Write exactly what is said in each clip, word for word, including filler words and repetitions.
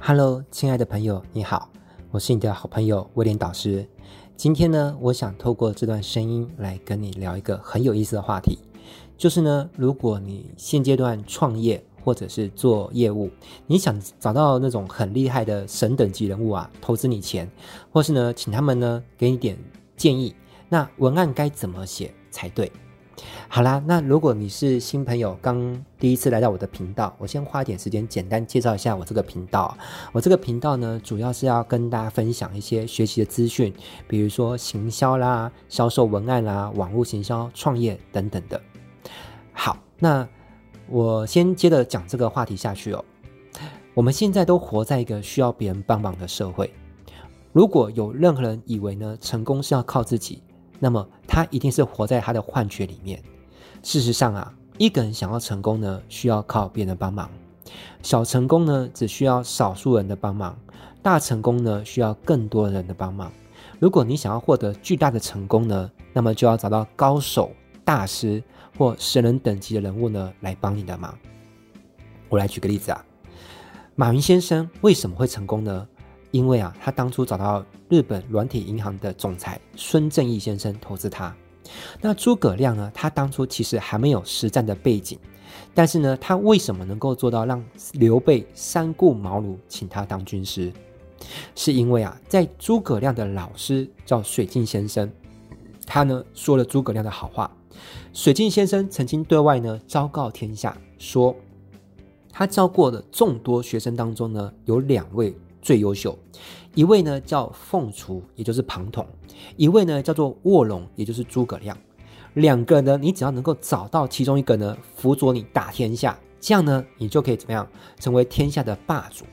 Hello， 亲爱的朋友，你好，我是你的好朋友威廉导师。今天呢，我想透过这段声音来跟你聊一个很有意思的话题，就是呢，如果你现阶段创业或者是做业务，你想找到那种很厉害的神等级人物啊，投资你钱，或是呢，请他们呢给你点建议，那文案该怎么写才对？好啦，那如果你是新朋友，刚第一次来到我的频道，我先花一点时间简单介绍一下我这个频道。我这个频道呢，主要是要跟大家分享一些学习的资讯，比如说行销啦、销售文案啦、网络行销、创业等等的。好，那我先接着讲这个话题下去哦。我们现在都活在一个需要别人帮忙的社会，如果有任何人以为呢，成功是要靠自己，那么他一定是活在他的幻觉里面。事实上啊，一个人想要成功呢，需要靠别人的帮忙。小成功呢，只需要少数人的帮忙；大成功呢，需要更多人的帮忙。如果你想要获得巨大的成功呢，那么就要找到高手、大师或神人等级的人物呢，来帮你的忙。我来举个例子啊，马云先生为什么会成功呢？因为啊，他当初找到日本软体银行的总裁孙正义先生投资他。那诸葛亮呢，他当初其实还没有实战的背景，但是呢，他为什么能够做到让刘备三顾茅庐请他当军师？是因为啊，在诸葛亮的老师叫水镜先生，他呢说了诸葛亮的好话。水镜先生曾经对外呢昭告天下说，他教过的众多学生当中呢，有两位最优秀，一位呢叫凤雏，也就是庞统，一位呢叫做卧龙，也就是诸葛亮。两个呢，你只要能够找到其中一个呢，辅佐你打天下，这样呢，你就可以怎么样成为天下的霸主。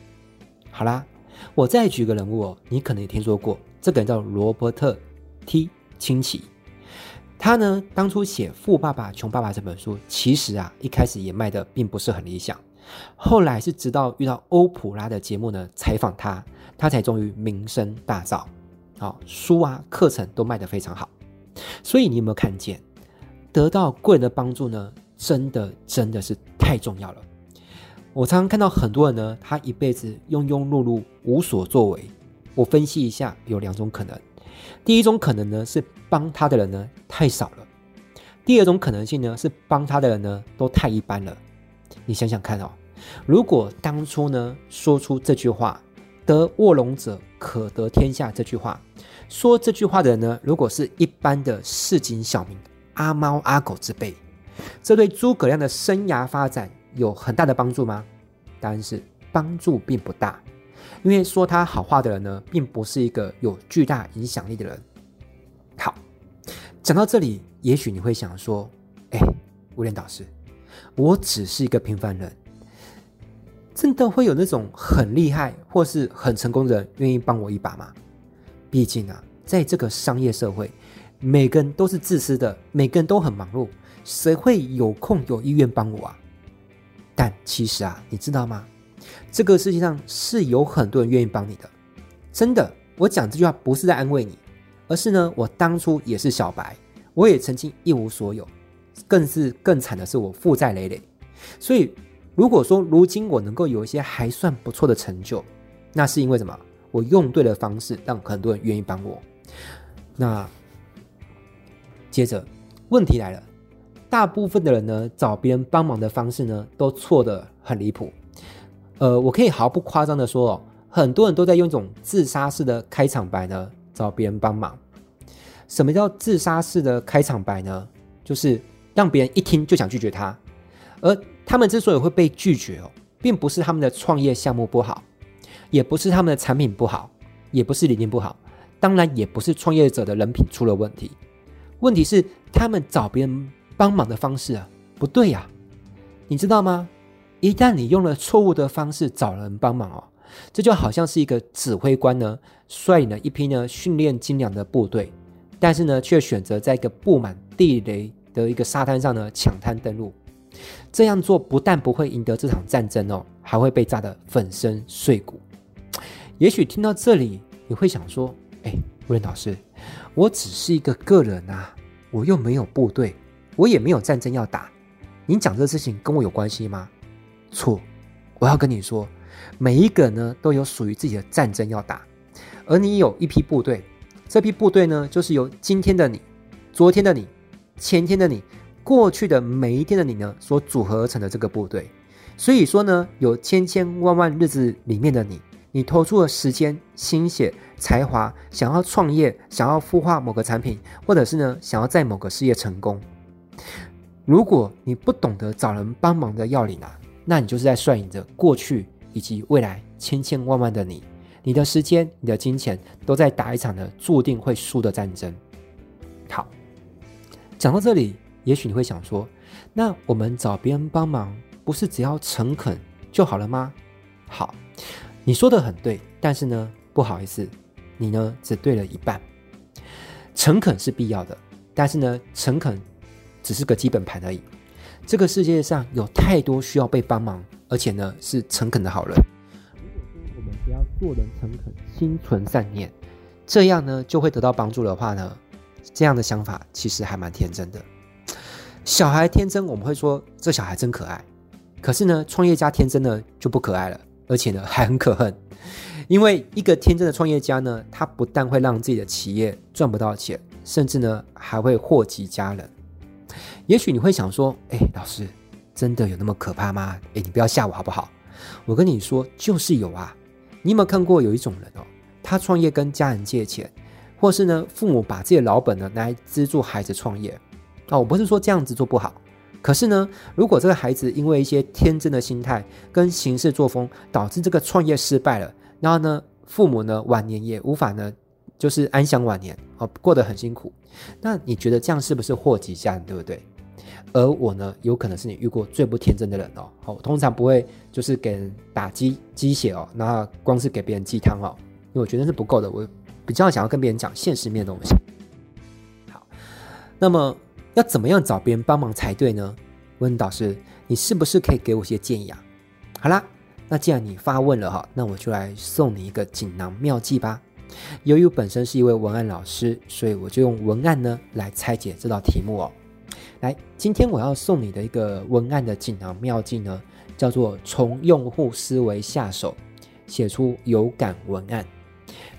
好啦，我再举个人物哦，你可能也听说过，这个人叫罗伯特 T 清崎。他呢，当初写《富爸爸穷爸爸》这本书，其实啊，一开始也卖的并不是很理想。后来是直到遇到欧普拉的节目呢，采访他，他才终于名声大噪。哦，书啊、课程都卖得非常好。所以你有没有看见，得到贵人的帮助呢？真的真的是太重要了。我常常看到很多人呢，他一辈子庸庸碌碌，无所作为。我分析一下，有两种可能。第一种可能呢，是帮他的人呢太少了；第二种可能性呢，是帮他的人呢都太一般了。你想想看哦，如果当初呢说出这句话，得卧龙者可得天下这句话，说这句话的人呢，如果是一般的市井小民、阿猫阿狗之辈，这对诸葛亮的生涯发展有很大的帮助吗？答案是帮助并不大，因为说他好话的人呢，并不是一个有巨大影响力的人。好，讲到这里，也许你会想说，哎，威廉导师，我只是一个平凡人，真的会有那种很厉害或是很成功的人愿意帮我一把吗？毕竟啊，在这个商业社会，每个人都是自私的，每个人都很忙碌，谁会有空有意愿帮我啊？但其实啊，你知道吗？这个世界上是有很多人愿意帮你的，真的。我讲这句话不是在安慰你，而是呢，我当初也是小白，我也曾经一无所有。更是更惨的是，我负债累累。所以如果说如今我能够有一些还算不错的成就，那是因为什么？我用对了方式，让很多人愿意帮我。那接着问题来了，大部分的人呢，找别人帮忙的方式呢，都错得很离谱。呃，我可以毫不夸张的说哦，很多人都在用一种自杀式的开场白呢，找别人帮忙。什么叫自杀式的开场白呢？就是让别人一听就想拒绝他，而他们之所以会被拒绝哦，并不是他们的创业项目不好，也不是他们的产品不好，也不是理念不好，当然也不是创业者的人品出了问题。问题是他们找别人帮忙的方式啊，不对啊，你知道吗？一旦你用了错误的方式找人帮忙哦，这就好像是一个指挥官呢，率领了一批呢训练精良的部队，但是呢，却选择在一个布满地雷的一个沙滩上呢抢滩登陆。这样做不但不会赢得这场战争哦，还会被炸得粉身碎骨。也许听到这里，你会想说：“哎，威廉老师，我只是一个个人啊，我又没有部队，我也没有战争要打，你讲这事情跟我有关系吗？”错，我要跟你说，每一个呢都有属于自己的战争要打，而你有一批部队，这批部队呢就是由今天的你、昨天的你、前天的你、过去的每一天的你呢所组合而成的这个部队。所以说呢，有千千万万日子里面的你，你投注了时间、心血、才华，想要创业，想要孵化某个产品，或者是呢想要在某个事业成功。如果你不懂得找人帮忙的要领啊，那你就是在率领着过去以及未来千千万万的你，你的时间、你的金钱都在打一场的注定会输的战争。好，讲到这里，也许你会想说，那我们找别人帮忙不是只要诚恳就好了吗？好，你说的很对，但是呢，不好意思，你呢只对了一半。诚恳是必要的，但是呢，诚恳只是个基本盘而已。这个世界上有太多需要被帮忙，而且呢是诚恳的好人。如果说我们只要做人诚恳，心存善念，这样呢就会得到帮助的话呢，这样的想法其实还蛮天真的。小孩天真，我们会说这小孩真可爱。可是呢，创业家天真呢就不可爱了，而且呢还很可恨。因为一个天真的创业家呢，他不但会让自己的企业赚不到钱，甚至呢还会祸及家人。也许你会想说，哎，老师，真的有那么可怕吗？哎，你不要吓我好不好？我跟你说，就是有啊。你有没有看过有一种人哦，他创业跟家人借钱，或是呢，父母把自己的老本呢拿来资助孩子创业。哦，我不是说这样子做不好，可是呢，如果这个孩子因为一些天真的心态跟行事作风，导致这个创业失败了，然后呢，父母呢晚年也无法呢，就是安享晚年，哦，过得很辛苦。那你觉得这样是不是祸及家人，对不对？而我呢，有可能是你遇过最不天真的人哦。我通常不会就是给人打鸡鸡血哦，那光是给别人鸡汤哦，因为我觉得是不够的。我比较想要跟别人讲现实面的东西。好，那么要怎么样找别人帮忙才对呢？温导师，你是不是可以给我一些建议啊？好啦，那既然你发问了哈，那我就来送你一个锦囊妙计吧。由于我本身是一位文案老师，所以我就用文案呢来拆解这道题目哦。来，今天我要送你的一个文案的锦囊妙计呢，叫做从用户思维下手，写出有感文案。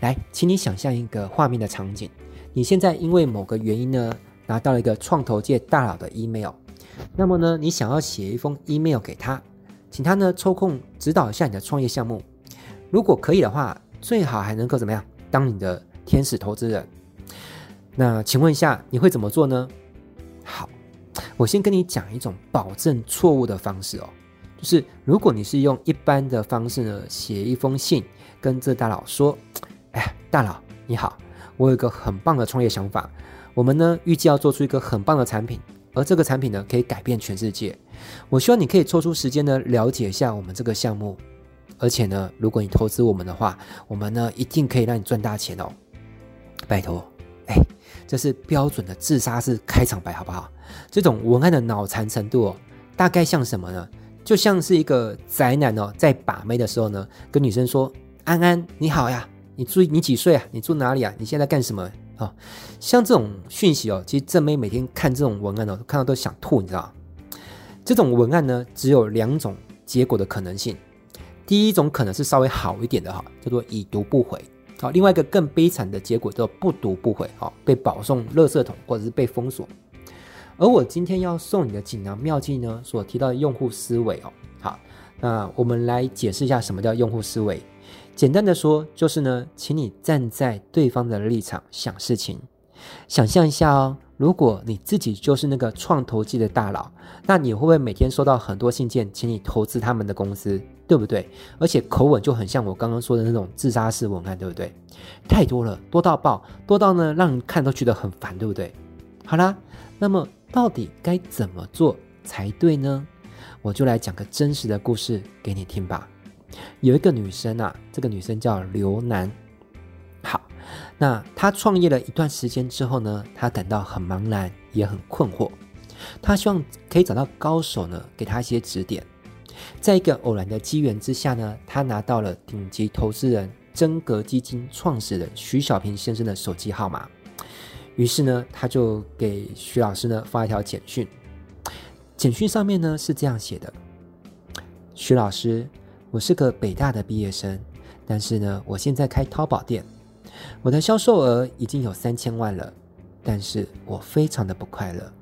来，请你想象一个画面的场景，你现在因为某个原因呢，拿到了一个创投界大佬的 email， 那么呢，你想要写一封 email 给他，请他呢抽空指导一下你的创业项目，如果可以的话，最好还能够怎么样？当你的天使投资人。那请问一下，你会怎么做呢？好，我先跟你讲一种保证错误的方式哦，就是如果你是用一般的方式呢，写一封信跟这大佬说，哎，大佬你好，我有一个很棒的创业想法，我们呢预计要做出一个很棒的产品，而这个产品呢可以改变全世界，我希望你可以抽出时间呢了解一下我们这个项目，而且呢，如果你投资我们的话，我们呢一定可以让你赚大钱哦！拜托，哎，这是标准的自杀式开场白，好不好？这种文案的脑残程度哦，大概像什么呢？就像是一个宅男哦，在把妹的时候呢，跟女生说：“安安，你好呀，你住你几岁啊？你住哪里啊？你现在干什么啊？”哦，像这种讯息哦，其实正妹每天看这种文案哦，看到都想吐，你知道吗？这种文案呢，只有两种结果的可能性。第一种可能是稍微好一点的哈，叫做已读不回。好，另外一个更悲惨的结果叫不读不回，好，被保送垃圾桶或者是被封锁。而我今天要送你的锦囊妙计呢，所提到的用户思维哦，好，那我们来解释一下什么叫用户思维。简单的说，就是呢，请你站在对方的立场想事情，想象一下哦。如果你自己就是那个创投界的大佬，那你会不会每天收到很多信件，请你投资他们的公司，对不对？而且口吻就很像我刚刚说的那种自杀式文案，对不对？太多了，多到爆，多到呢让人看都觉得很烦，对不对？好啦，那么到底该怎么做才对呢？我就来讲个真实的故事给你听吧。有一个女生啊，这个女生叫刘楠。好，那他创业了一段时间之后呢，他感到很茫然，也很困惑。他希望可以找到高手呢，给他一些指点。在一个偶然的机缘之下呢，他拿到了顶级投资人真格基金创始人徐小平先生的手机号码。于是呢，他就给徐老师呢发一条简讯。简讯上面呢是这样写的：徐老师，我是个北大的毕业生，但是呢，我现在开淘宝店，我的销售额已经有三千万了，但是我非常的不快乐。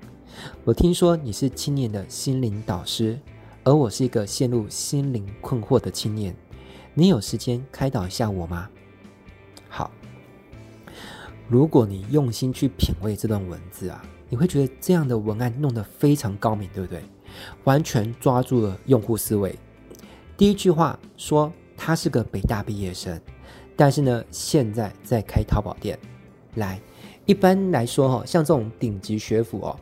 我听说你是青年的心灵导师，而我是一个陷入心灵困惑的青年，你有时间开导一下我吗？好，如果你用心去品味这段文字啊，你会觉得这样的文案弄得非常高明，对不对？完全抓住了用户思维。第一句话说他是个北大毕业生，但是呢，现在在开淘宝店。来，一般来说、哦、像这种顶级学府哦，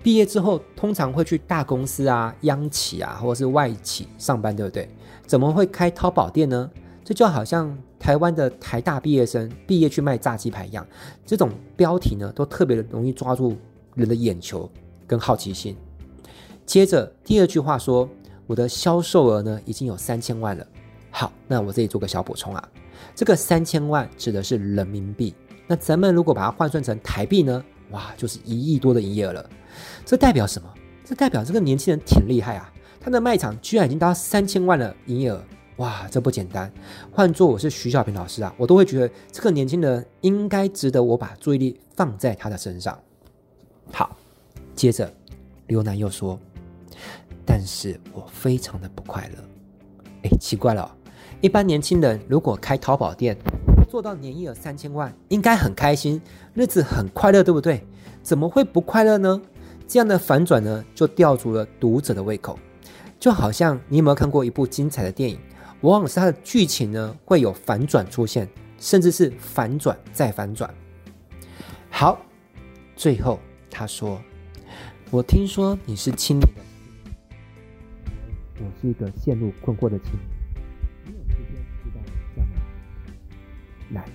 毕业之后通常会去大公司啊、央企啊，或者是外企上班，对不对？怎么会开淘宝店呢？这就好像台湾的台大毕业生毕业去卖炸鸡排一样，这种标题呢，都特别容易抓住人的眼球跟好奇心。接着第二句话说，我的销售额呢已经有三千万了。好，那我这里做个小补充啊，这个三千万指的是人民币，那咱们如果把它换算成台币呢，哇，就是一亿多的营业额了。这代表什么？这代表这个年轻人挺厉害啊，他的卖场居然已经到三千万的营业额，哇，这不简单。换作我是徐小平老师啊，我都会觉得这个年轻人应该值得我把注意力放在他的身上。好，接着刘楠又说，但是我非常的不快乐。哎，奇怪了、哦，一般年轻人如果开淘宝店做到年营业额三千万，应该很开心，日子很快乐，对不对？怎么会不快乐呢？这样的反转呢，就吊足了读者的胃口。就好像你有没有看过一部精彩的电影，往往是它的剧情呢会有反转出现，甚至是反转再反转。好，最后他说，我听说你是青年的，我是一个陷入困惑的青年，你有时间知道我干嘛？来，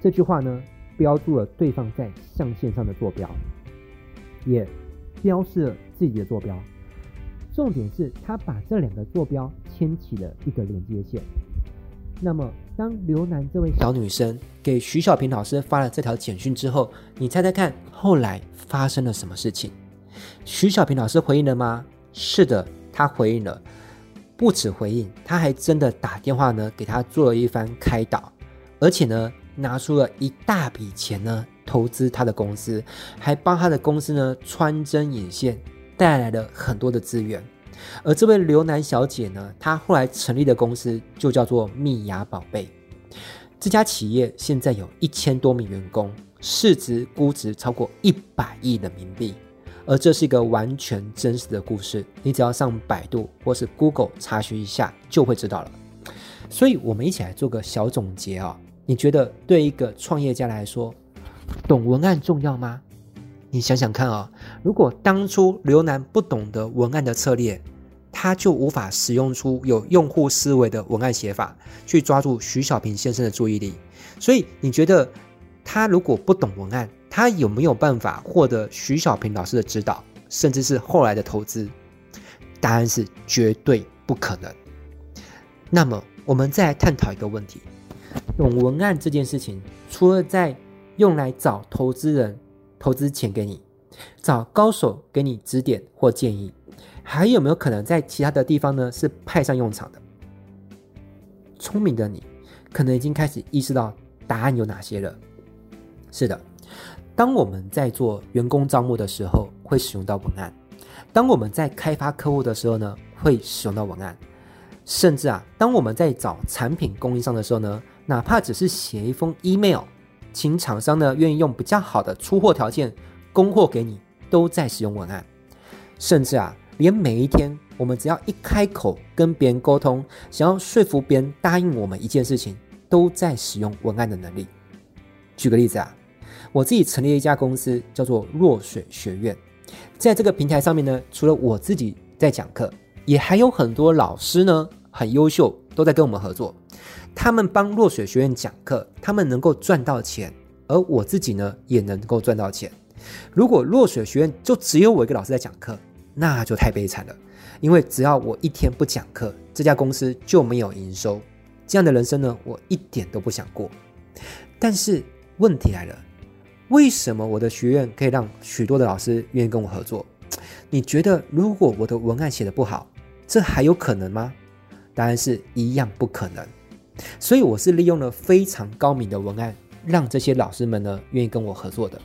这句话呢，标注了对方在象限上的坐标，也标示了自己的坐标。重点是他把这两个坐标牵起了一个连接线。那么，当刘楠这位小女生给徐小平老师发了这条简讯之后，你猜猜看，后来发生了什么事情？徐小平老师回应了吗？是的。他回应了，不止回应，他还真的打电话呢，给他做了一番开导，而且呢，拿出了一大笔钱呢，投资他的公司，还帮他的公司呢穿针引线，带来了很多的资源。而这位刘楠小姐呢，她后来成立的公司就叫做蜜芽宝贝，这家企业现在有一千多名员工，市值估值超过一百亿人民币。而这是一个完全真实的故事，你只要上百度或是 Google 查询一下就会知道了。所以我们一起来做个小总结啊、哦，你觉得对一个创业家来说，懂文案重要吗？你想想看啊、哦，如果当初刘楠不懂得文案的策略，他就无法使用出有用户思维的文案写法，去抓住徐小平先生的注意力。所以你觉得他如果不懂文案，他有没有办法获得徐小平老师的指导，甚至是后来的投资？答案是绝对不可能。那么我们再来探讨一个问题，懂文案这件事情，除了在用来找投资人投资钱给你，找高手给你指点或建议，还有没有可能在其他的地方呢是派上用场的？聪明的你可能已经开始意识到答案有哪些了。是的，当我们在做员工招募的时候会使用到文案，当我们在开发客户的时候呢会使用到文案，甚至啊，当我们在找产品供应商的时候呢，哪怕只是写一封 email 请厂商呢愿意用比较好的出货条件供货给你，都在使用文案。甚至啊，连每一天我们只要一开口跟别人沟通，想要说服别人答应我们一件事情，都在使用文案的能力。举个例子啊，我自己成立了一家公司叫做弱水学院，在这个平台上面呢，除了我自己在讲课，也还有很多老师呢很优秀，都在跟我们合作，他们帮弱水学院讲课，他们能够赚到钱，而我自己呢也能够赚到钱。如果弱水学院就只有我一个老师在讲课，那就太悲惨了，因为只要我一天不讲课，这家公司就没有营收，这样的人生呢我一点都不想过。但是问题来了，为什么我的学院可以让许多的老师愿意跟我合作？你觉得如果我的文案写得不好，这还有可能吗？答案是一样不可能。所以我是利用了非常高明的文案，让这些老师们呢愿意跟我合作的。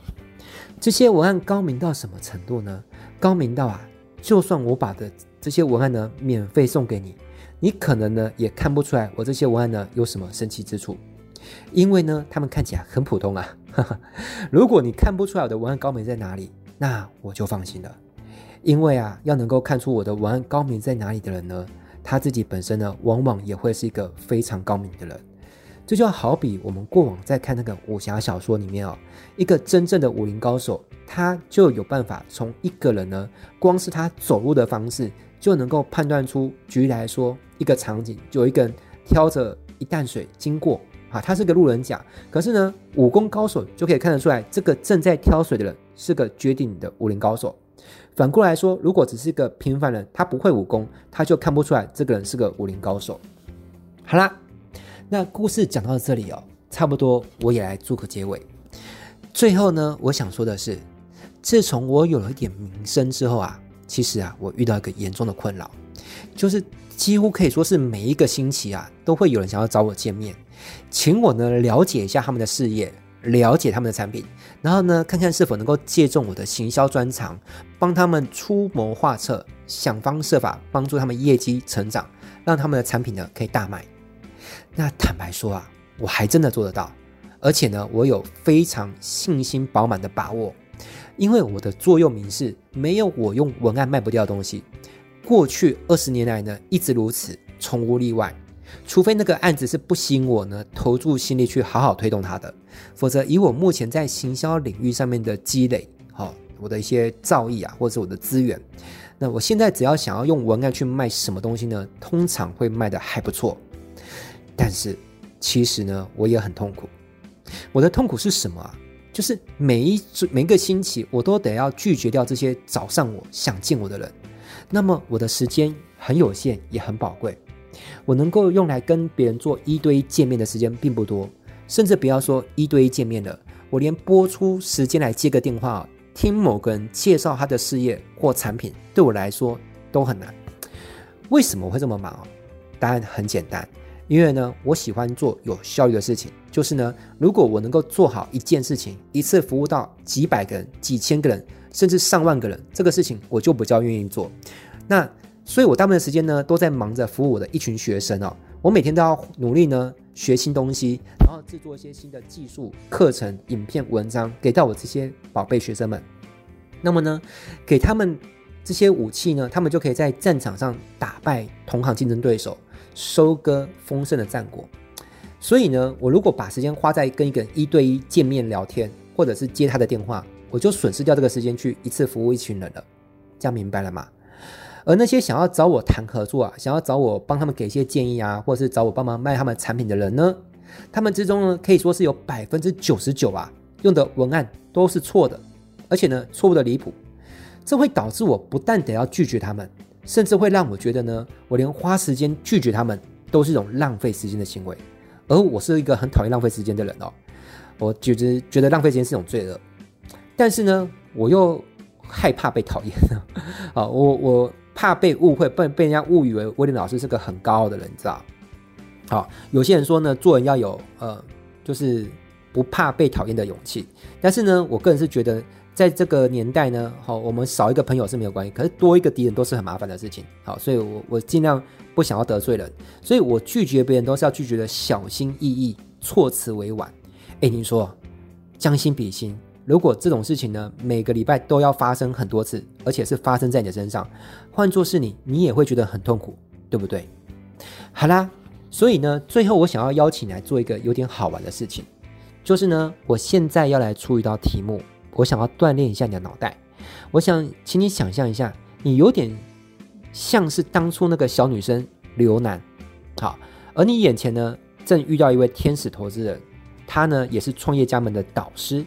这些文案高明到什么程度呢？高明到啊，就算我把的这些文案呢免费送给你，你可能呢也看不出来我这些文案呢有什么神奇之处，因为呢他们看起来很普通啊。如果你看不出来我的文案高明在哪里，那我就放心了。因为啊，要能够看出我的文案高明在哪里的人呢，他自己本身呢往往也会是一个非常高明的人。这就好比我们过往在看那个武侠小说里面哦，一个真正的武林高手，他就有办法从一个人呢，光是他走路的方式就能够判断出，举例来说，一个场景有一个人挑着一担水经过啊，他是个路人甲，可是呢，武功高手就可以看得出来，这个正在挑水的人是个绝顶的武林高手。反过来说，如果只是个平凡人，他不会武功，他就看不出来这个人是个武林高手。好啦，那故事讲到这里哦，差不多我也来做个结尾。最后呢，我想说的是，自从我有了一点名声之后啊，其实啊，我遇到一个严重的困扰，就是几乎可以说是每一个星期啊，都会有人想要找我见面，请我呢了解一下他们的事业，了解他们的产品，然后呢，看看是否能够借重我的行销专长，帮他们出谋划策，想方设法帮助他们业绩成长，让他们的产品呢可以大卖。那坦白说啊，我还真的做得到，而且呢，我有非常信心饱满的把握，因为我的座右铭是没有我用文案卖不掉的东西。过去二十年来呢，一直如此，从无例外。除非那个案子是不吸引我呢投注心力去好好推动它的，否则以我目前在行销领域上面的积累、哦、我的一些造诣啊，或者是我的资源，那我现在只要想要用文案去卖什么东西呢，通常会卖得还不错。但是其实呢，我也很痛苦。我的痛苦是什么啊？就是每一每一个星期我都得要拒绝掉这些找上我想见我的人，那么我的时间很有限也很宝贵，我能够用来跟别人做一对一见面的时间并不多，甚至不要说一对一见面了，我连播出时间来接个电话，听某个人介绍他的事业或产品，对我来说都很难。为什么我会这么忙？答案很简单，因为呢，我喜欢做有效率的事情，就是呢，如果我能够做好一件事情，一次服务到几百个人、几千个人，甚至上万个人，这个事情我就比较愿意做。那所以我大部分的时间呢都在忙着服务我的一群学生哦，我每天都要努力呢学新东西，然后制作一些新的技术、课程、影片、文章给到我这些宝贝学生们。那么呢，给他们这些武器呢，他们就可以在战场上打败同行竞争对手，收割丰盛的战果。所以呢，我如果把时间花在跟一个人一对一见面聊天，或者是接他的电话，我就损失掉这个时间去一次服务一群人了。这样明白了吗？而那些想要找我谈合作啊，想要找我帮他们给一些建议啊，或者是找我帮忙卖他们产品的人呢，他们之中呢，可以说是有 百分之九十九 啊，用的文案都是错的，而且呢，错误的离谱。这会导致我不但得要拒绝他们，甚至会让我觉得呢，我连花时间拒绝他们都是一种浪费时间的行为。而我是一个很讨厌浪费时间的人哦，我觉得觉得浪费时间是一种罪恶，但是呢，我又害怕被讨厌啊，我我。怕被误会，被被人家误以为威廉老师是个很高傲的人，你知道？好，有些人说呢，做人要有呃，就是不怕被讨厌的勇气。但是呢，我个人是觉得，在这个年代呢，好、哦，我们少一个朋友是没有关系，可是多一个敌人都是很麻烦的事情。好，所以我我尽量不想要得罪人，所以我拒绝别人都是要拒绝的小心翼翼，措辞委婉。哎，你说，将心比心。如果这种事情呢，每个礼拜都要发生很多次，而且是发生在你的身上，换作是你，你也会觉得很痛苦，对不对？好啦，所以呢，最后我想要邀请你来做一个有点好玩的事情，就是呢，我现在要来出一道题目，我想要锻炼一下你的脑袋。我想请你想象一下，你有点像是当初那个小女生刘楠，好，而你眼前呢，正遇到一位天使投资人，他呢也是创业家们的导师。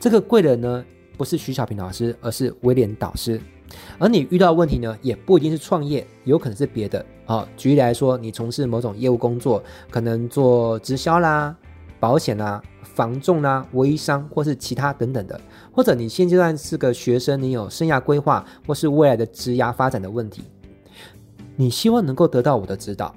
这个贵人呢，不是徐小平老师，而是威廉导师。而你遇到的问题呢，也不一定是创业，有可能是别的。好、哦，举例来说，你从事某种业务工作，可能做直销啦、保险啦、房仲啦、微商或是其他等等的。或者你现阶段是个学生，你有生涯规划或是未来的职涯发展的问题，你希望能够得到我的指导。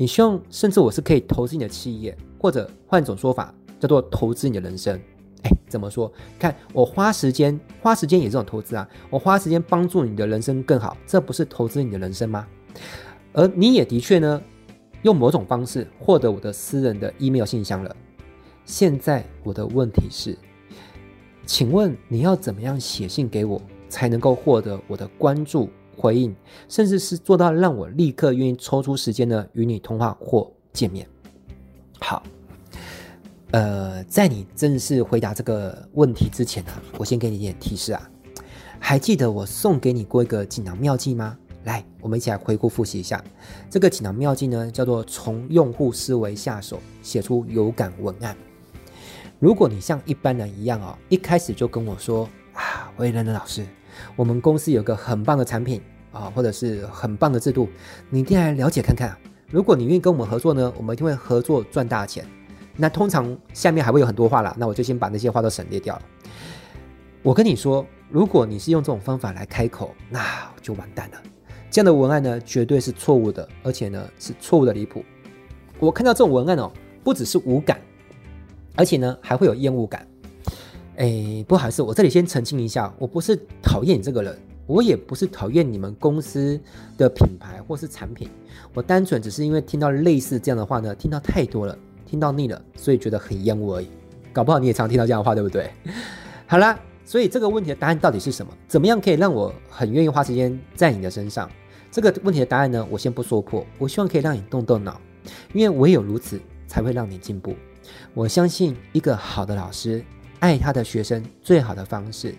你希望甚至我是可以投资你的企业，或者换种说法叫做投资你的人生。哎，怎么说？看我花时间，花时间也是种投资啊。我花时间帮助你的人生更好，这不是投资你的人生吗？而你也的确呢，用某种方式获得我的私人的 email 信箱了。现在我的问题是，请问你要怎么样写信给我，才能够获得我的关注、回应，甚至是做到让我立刻愿意抽出时间呢与你通话或见面？好。呃，在你正式回答这个问题之前啊，我先给你一点提示啊。还记得我送给你过一个锦囊妙计吗？来，我们一起来回顾复习一下。这个锦囊妙计呢，叫做从用户思维下手，写出有感文案。如果你像一般人一样哦，一开始就跟我说啊，威廉老师，我们公司有个很棒的产品啊，或者是很棒的制度，你一定来了解看看啊。如果你愿意跟我们合作呢，我们一定会合作赚大钱。那通常下面还会有很多话啦，那我就先把那些话都省略掉了。我跟你说，如果你是用这种方法来开口，那就完蛋了。这样的文案呢，绝对是错误的，而且呢是错误的离谱。我看到这种文案哦，不只是无感，而且呢还会有厌恶感。哎，不好意思，我这里先澄清一下，我不是讨厌你这个人，我也不是讨厌你们公司的品牌或是产品，我单纯只是因为听到类似这样的话呢，听到太多了。听到腻了，所以觉得很厌恶而已。搞不好你也常听到这样的话，对不对？好啦，所以这个问题的答案到底是什么？怎么样可以让我很愿意花时间在你的身上？这个问题的答案呢，我先不说破。我希望可以让你动动脑，因为唯有如此才会让你进步。我相信一个好的老师爱他的学生最好的方式，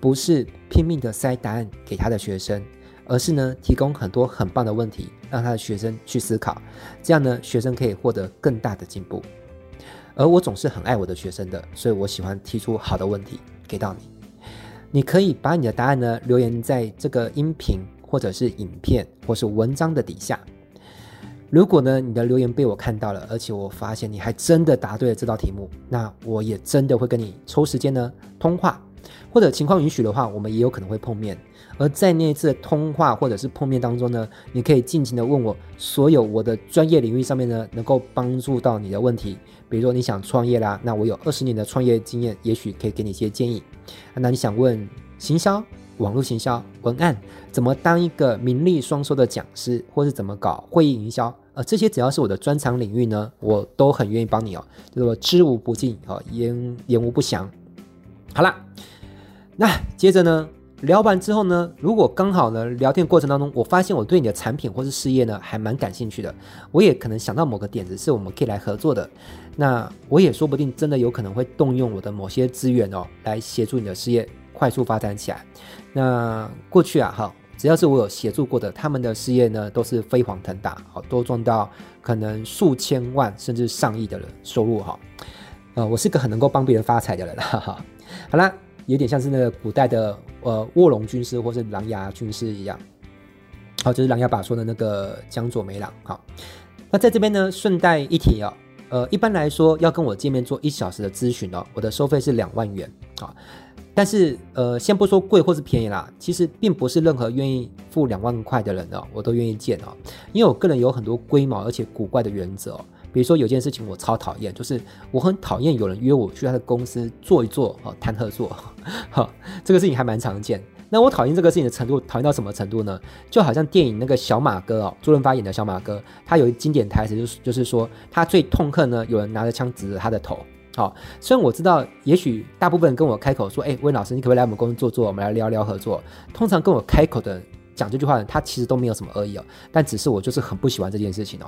不是拼命的塞答案给他的学生，而是呢，提供很多很棒的问题，让他的学生去思考，这样呢，学生可以获得更大的进步。而我总是很爱我的学生的，所以我喜欢提出好的问题给到你。你可以把你的答案呢留言在这个音频或者是影片或是文章的底下。如果呢你的留言被我看到了，而且我发现你还真的答对了这道题目，那我也真的会跟你抽时间呢通话。或者情况允许的话，我们也有可能会碰面。而在那一次的通话或者是碰面当中呢，你可以尽情的问我所有我的专业领域上面呢能够帮助到你的问题。比如说你想创业啦，那我有二十年的创业经验，也许可以给你一些建议。那你想问行销、网络行销、文案，怎么当一个名利双收的讲师，或是怎么搞会议营销，呃，这些只要是我的专长领域呢，我都很愿意帮你哦，叫做知无不尽哦，言言无不详。好啦。那接着呢，聊完之后呢，如果刚好呢聊天过程当中，我发现我对你的产品或是事业呢还蛮感兴趣的，我也可能想到某个点子是我们可以来合作的，那我也说不定真的有可能会动用我的某些资源哦，来协助你的事业快速发展起来。那过去啊哈，只要是我有协助过的，他们的事业呢都是飞黄腾达，好，都赚到可能数千万甚至上亿的收入哈。呃，我是个很能够帮别人发财的人，哈哈。好啦。有点像是那个古代的呃卧龙军师或是琅琊军师一样，好、哦，就是琅琊榜说的那个江左梅郎。好，那在这边呢，顺带一提哦，呃，一般来说要跟我见面做一小时的咨询哦，我的收费是两万元啊、哦。但是呃，先不说贵或是便宜啦，其实并不是任何愿意付两万块的人哦，我都愿意见哦，因为我个人有很多龟毛而且古怪的原则哦。比如说有件事情我超讨厌，就是我很讨厌有人约我去他的公司坐一坐，哦，谈合作，哦，这个事情还蛮常见。那我讨厌这个事情的程度，讨厌到什么程度呢？就好像电影那个小马哥哦，周润发演的小马哥，他有一经典台词，就是就是说他最痛恨呢有人拿着枪指着他的头。好、哦，虽然我知道，也许大部分人跟我开口说，哎，温老师，你可不可以来我们公司坐坐，我们来聊聊合作？通常跟我开口的人讲这句话，他其实都没有什么恶意哦，但只是我就是很不喜欢这件事情哦。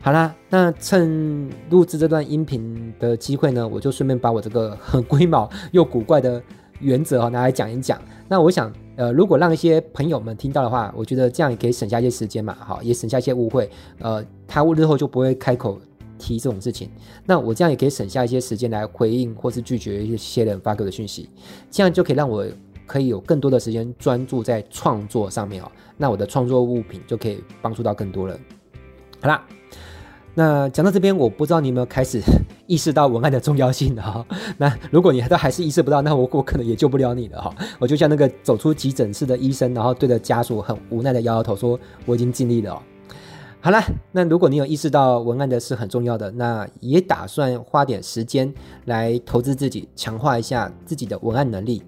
好啦，那趁录制这段音频的机会呢，我就顺便把我这个很龟毛又古怪的原则、哦、拿来讲一讲。那我想呃，如果让一些朋友们听到的话，我觉得这样也可以省下一些时间嘛，好，也省下一些误会，呃，他日后就不会开口提这种事情。那我这样也可以省下一些时间来回应或是拒绝一些人发给我的讯息，这样就可以让我可以有更多的时间专注在创作上面、哦、那我的创作物品就可以帮助到更多人。好啦，那讲到这边，我不知道你有没有开始意识到文案的重要性了哈、哦。那如果你都还是意识不到，那我我可能也救不了你了哈、哦。我就像那个走出急诊室的医生，然后对着家属很无奈的摇摇头说：“我已经尽力了、哦。”好了，那如果你有意识到文案的是很重要的，那也打算花点时间来投资自己，强化一下自己的文案能力。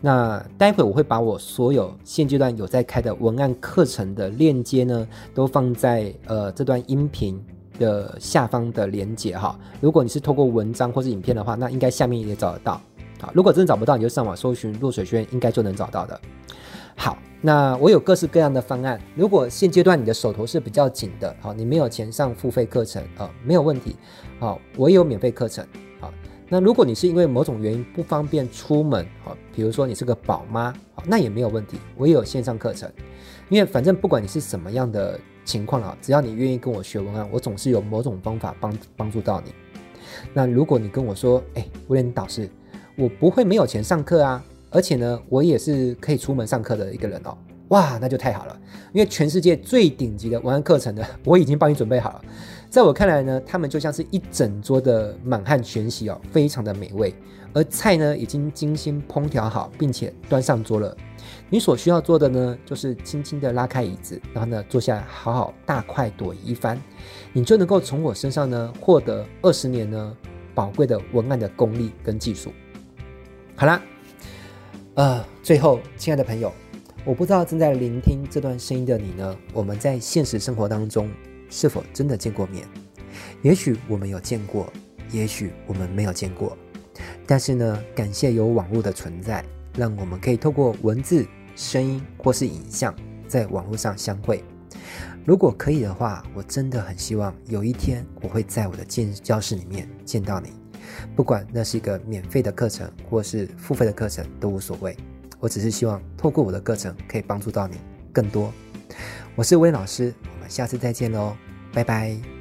那待会我会把我所有现阶段有在开的文案课程的链接呢，都放在呃这段音频的下方的连结哈。如果你是透过文章或是影片的话，那应该下面也找得到。好，如果真的找不到，你就上网搜寻落水轩，应该就能找到的。好，那我有各式各样的方案。如果现阶段你的手头是比较紧的，好，你没有钱上付费课程啊、呃，没有问题。好，我也有免费课程。好，那如果你是因为某种原因不方便出门，好，比如说你是个宝妈，好，那也没有问题，我也有线上课程。因为反正不管你是什么样的情况啊，只要你愿意跟我学文案，我总是有某种方法帮帮助到你。那如果你跟我说，哎、欸，威廉导师，我不会没有钱上课啊，而且呢，我也是可以出门上课的一个人哦。哇，那就太好了，因为全世界最顶级的文案课程呢，我已经帮你准备好了。在我看来呢，他们就像是一整桌的满汉全席哦，非常的美味。而菜呢，已经精心烹调好，并且端上桌了。你所需要做的呢，就是轻轻的拉开椅子，然后呢，坐下来好好大快朵颐一番，你就能够从我身上呢，获得二十年呢宝贵的文案的功力跟技术。好啦，呃，最后，亲爱的朋友，我不知道正在聆听这段声音的你呢，我们在现实生活当中是否真的见过面？也许我们有见过，也许我们没有见过。但是呢，感谢有网络的存在，让我们可以透过文字、声音或是影像，在网络上相会。如果可以的话，我真的很希望有一天我会在我的教室里面见到你。不管那是一个免费的课程或是付费的课程都无所谓，我只是希望透过我的课程可以帮助到你更多。我是威廉老师，我们下次再见咯，拜拜。